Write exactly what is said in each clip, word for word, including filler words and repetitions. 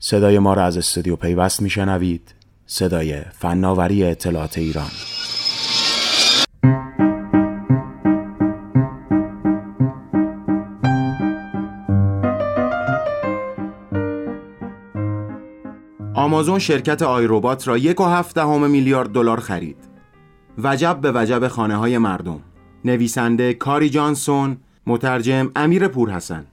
صدای ما را از استودیو پیوست میشنوید، صدای فناوری اطلاعات ایران. آمازون شرکت آیروبات را یک و هفت دهم میلیارد دلار خرید. وجب به وجب خانه های مردم. نویسنده کاری جانسون، مترجم امیر پورحسن.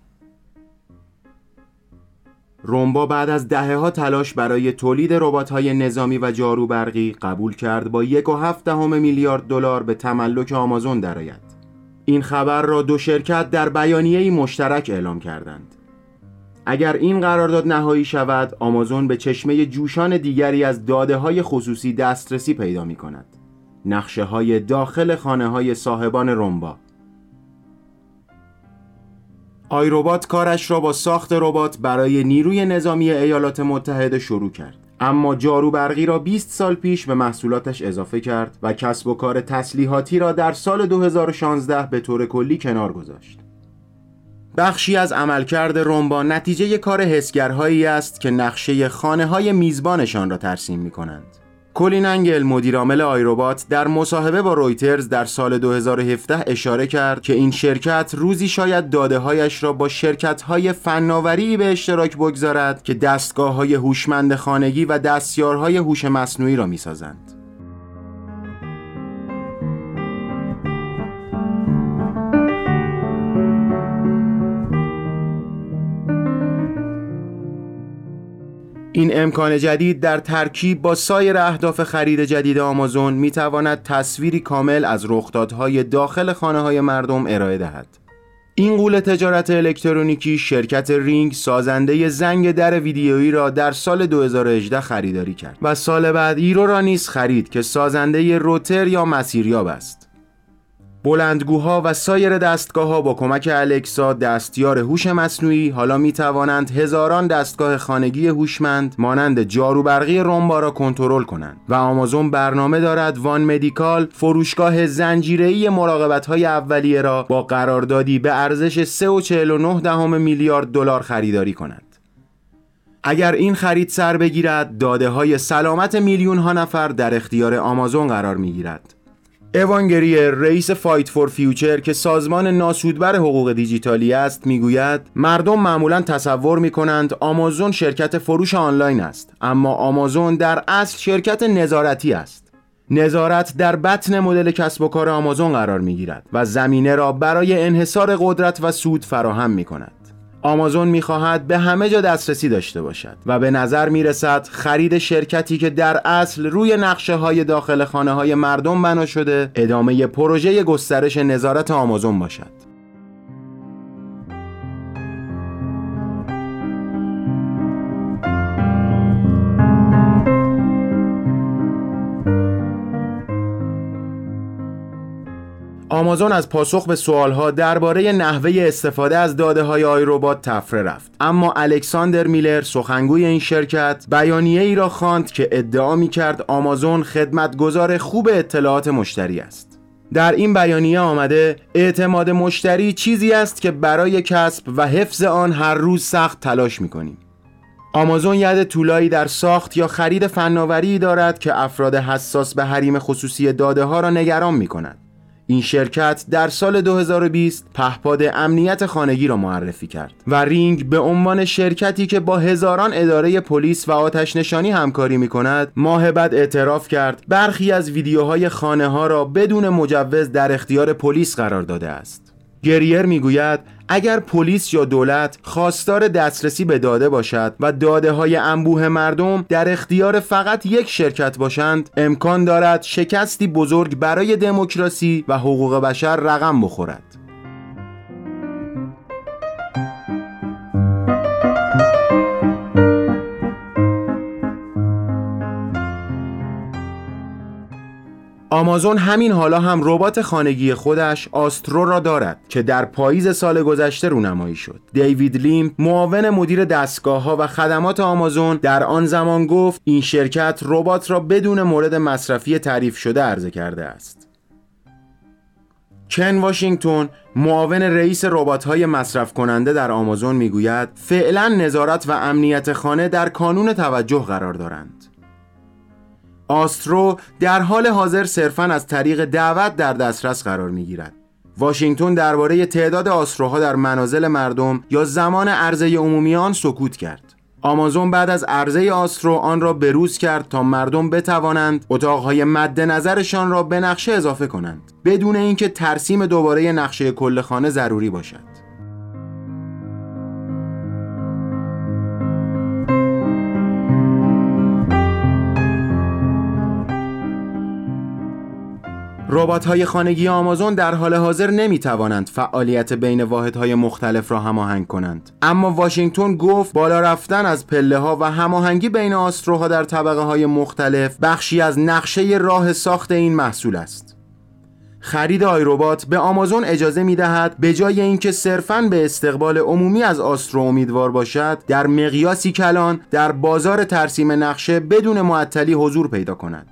رومبا بعد از دهه‌ها تلاش برای تولید ربات‌های نظامی و جاروبرقی قبول کرد با یک و هفت دهم میلیارد دلار به تملک آمازون درآید. این خبر را دو شرکت در بیانیه‌ای مشترک اعلام کردند. اگر این قرارداد نهایی شود، آمازون به چشمه جوشان دیگری از داده‌های خصوصی دسترسی پیدا می‌کند. نقشه‌های داخل خانه‌های صاحبان رومبا. آیروبات کارش را با ساخت ربات برای نیروی نظامی ایالات متحده شروع کرد، اما جاروبرقی را بیست سال پیش به محصولاتش اضافه کرد و کسب و کار تسلیحاتی را در سال دو هزار و شانزده به طور کلی کنار گذاشت. بخشی از عملکرد رومبا نتیجه کار حسگرهایی است که نقشه خانه‌های میزبانشان را ترسیم می‌کنند. کولین انگل، مدیرعامل آیروبات، در مصاحبه با رویترز در سال دو هزار و هفده اشاره کرد که این شرکت روزی شاید داده‌هایش را با شرکت‌های فناوری به اشتراک بگذارد که دستگاه‌های هوشمند خانگی و دستیارهای هوش مصنوعی را می‌سازند. این امکان جدید در ترکیب با سایر اهداف خرید جدید آمازون میتواند تصویری کامل از رخدادهای داخل خانه‌های مردم ارائه دهد. این غول تجارت الکترونیکی شرکت رینگ، سازنده زنگ در ویدیویی، را در سال دو هزار و هجده خریداری کرد و سال بعد ایرو را نیز خرید که سازنده روتر یا مسیریاب است. بلندگوها و سایر دستگاه‌ها با کمک الکسا، دستیار هوش مصنوعی، حالا می‌توانند هزاران دستگاه خانگی هوشمند مانند جاروبرقی رومبا را کنترل کنند و آمازون برنامه دارد وان مدیکال، فروشگاه زنجیره‌ای مراقبت‌های اولیه، را با قراردادی به ارزش سه و چهل و نه دهم میلیارد دلار خریداری کند. اگر این خرید سر بگیرد، داده‌های سلامت میلیون‌ها نفر در اختیار آمازون قرار می‌گیرد. اوانگریه، رئیس فایت فور فیوچر که سازمان ناسودبر حقوق دیجیتالی است، میگوید مردم معمولاً تصور می‌کنند آمازون شرکت فروش آنلاین است، اما آمازون در اصل شرکت نظارتی است. نظارت در بطن مدل کسب و کار آمازون قرار می‌گیرد و زمینه را برای انحصار قدرت و سود فراهم می‌کند. آمازون می‌خواهد به همه جا دسترسی داشته باشد و به نظر می‌رسد خرید شرکتی که در اصل روی نقشه‌های داخل خانه‌های مردم بنا شده، ادامه پروژه گسترش نظارت آمازون باشد. آمازون از پاسخ به سوالها درباره نحوه استفاده از داده‌های آیروبات تفره رفت، اما الکساندر میلر، سخنگوی این شرکت، بیانیه‌ای را خواند که ادعا می‌کرد آمازون خدمتگزار خوب اطلاعات مشتری است. در این بیانیه آمده اعتماد مشتری چیزی است که برای کسب و حفظ آن هر روز سخت تلاش می‌کنیم. آمازون ید طولایی در ساخت یا خرید فناوری دارد که افراد حساس به حریم خصوصی داده‌ها را نگران می‌کند. این شرکت در سال دو هزار و بیست پهپاد امنیت خانگی را معرفی کرد و رینگ به عنوان شرکتی که با هزاران اداره پلیس و آتش نشانی همکاری می کند، ماه بعد اعتراف کرد برخی از ویدیوهای خانه ها را بدون مجوز در اختیار پلیس قرار داده است. گریر می گوید اگر پلیس یا دولت خواستار دسترسی به داده باشد و داده های انبوه مردم در اختیار فقط یک شرکت باشند، امکان دارد شکستی بزرگ برای دموکراسی و حقوق بشر رقم بخورد. آمازون همین حالا هم ربات خانگی خودش، آسترو، را دارد که در پاییز سال گذشته رونمایی شد. دیوید لیم، معاون مدیر دستگاه‌ها و خدمات آمازون، در آن زمان گفت این شرکت ربات را بدون مورد مصرفی تعریف شده عرضه کرده است. کن واشنگتن، معاون رئیس ربات‌های مصرف کننده در آمازون میگوید فعلا نظارت و امنیت خانه در کانون توجه قرار دارند. آسترو در حال حاضر صرفاً از طریق دعوت در دسترس قرار میگیرد. واشنگتن درباره تعداد آستروها در منازل مردم یا زمان عرضه عمومی آن سکوت کرد. آمازون بعد از عرضه آسترو آن را بروز کرد تا مردم بتوانند اتاقهای مد نظرشان را به نقشه اضافه کنند، بدون اینکه ترسیم دوباره نقشه کل خانه ضروری باشد. ربات‌های خانگی آمازون در حال حاضر نمی‌توانند فعالیت بین واحدهای مختلف را هماهنگ کنند، اما واشنگتن گفت بالا رفتن از پله‌ها و هماهنگی بین آستروها در طبقه‌های مختلف بخشی از نقشه راه ساخت این محصول است. خرید آیربات به آمازون اجازه می‌دهد به جای اینکه صرفاً به استقبال عمومی از آسترو امیدوار باشد، در مقیاسی کلان در بازار ترسیم نقشه بدون معطلی حضور پیدا کند.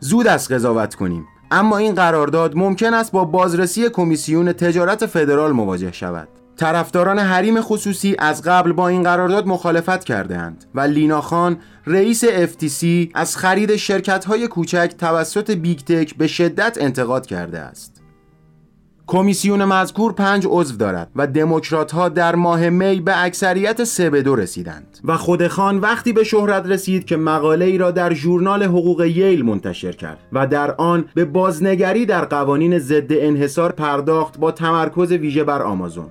زود است قضاوت کنیم، اما این قرارداد ممکن است با بازرسی کمیسیون تجارت فدرال مواجه شود. طرفداران حریم خصوصی از قبل با این قرارداد مخالفت کرده‌اند و لینا خان رئیس اف تی سی از خرید شرکت‌های کوچک توسط بیگ تک به شدت انتقاد کرده است. کمیسیون مذکور پنج عضو دارد و دموکرات‌ها در ماه می به اکثریت سه به دو رسیدند و خود خان وقتی به شهرت رسید که مقاله‌ای را در ژورنال حقوق ییل منتشر کرد و در آن به بازنگری در قوانین ضد انحصار پرداخت با تمرکز ویژه بر آمازون.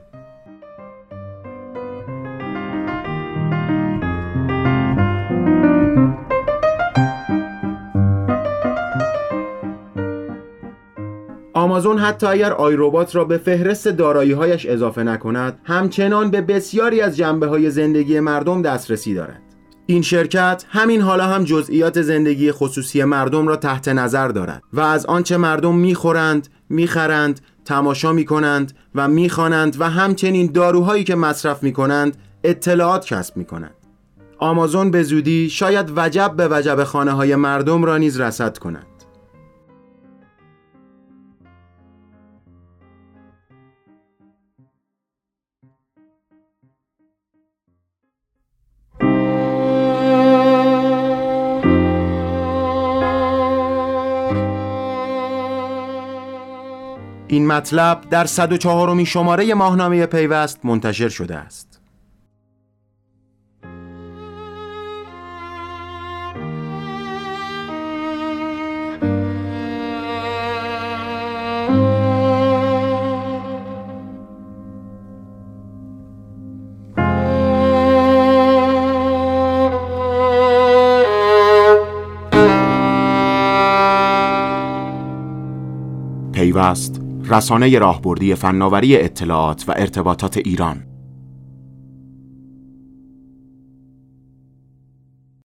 آمازون حتی اگر آیربات را به فهرست دارایی‌هایش اضافه نکند، همچنان به بسیاری از جنبه‌های زندگی مردم دسترسی دارد. این شرکت همین حالا هم جزئیات زندگی خصوصی مردم را تحت نظر دارد و از آنچه مردم می‌خورند، می‌خرند، تماشا می‌کنند و می‌خوانند و همچنین داروهایی که مصرف می‌کنند، اطلاعات کسب می‌کند. آمازون به زودی شاید وجب به وجب خانه‌های مردم را نیز رصد کند. این مطلب در صد و چهارمین شماره ماهنامه پیوست منتشر شده است. پیوست، رسانه راهبردی فناوری اطلاعات و ارتباطات ایران.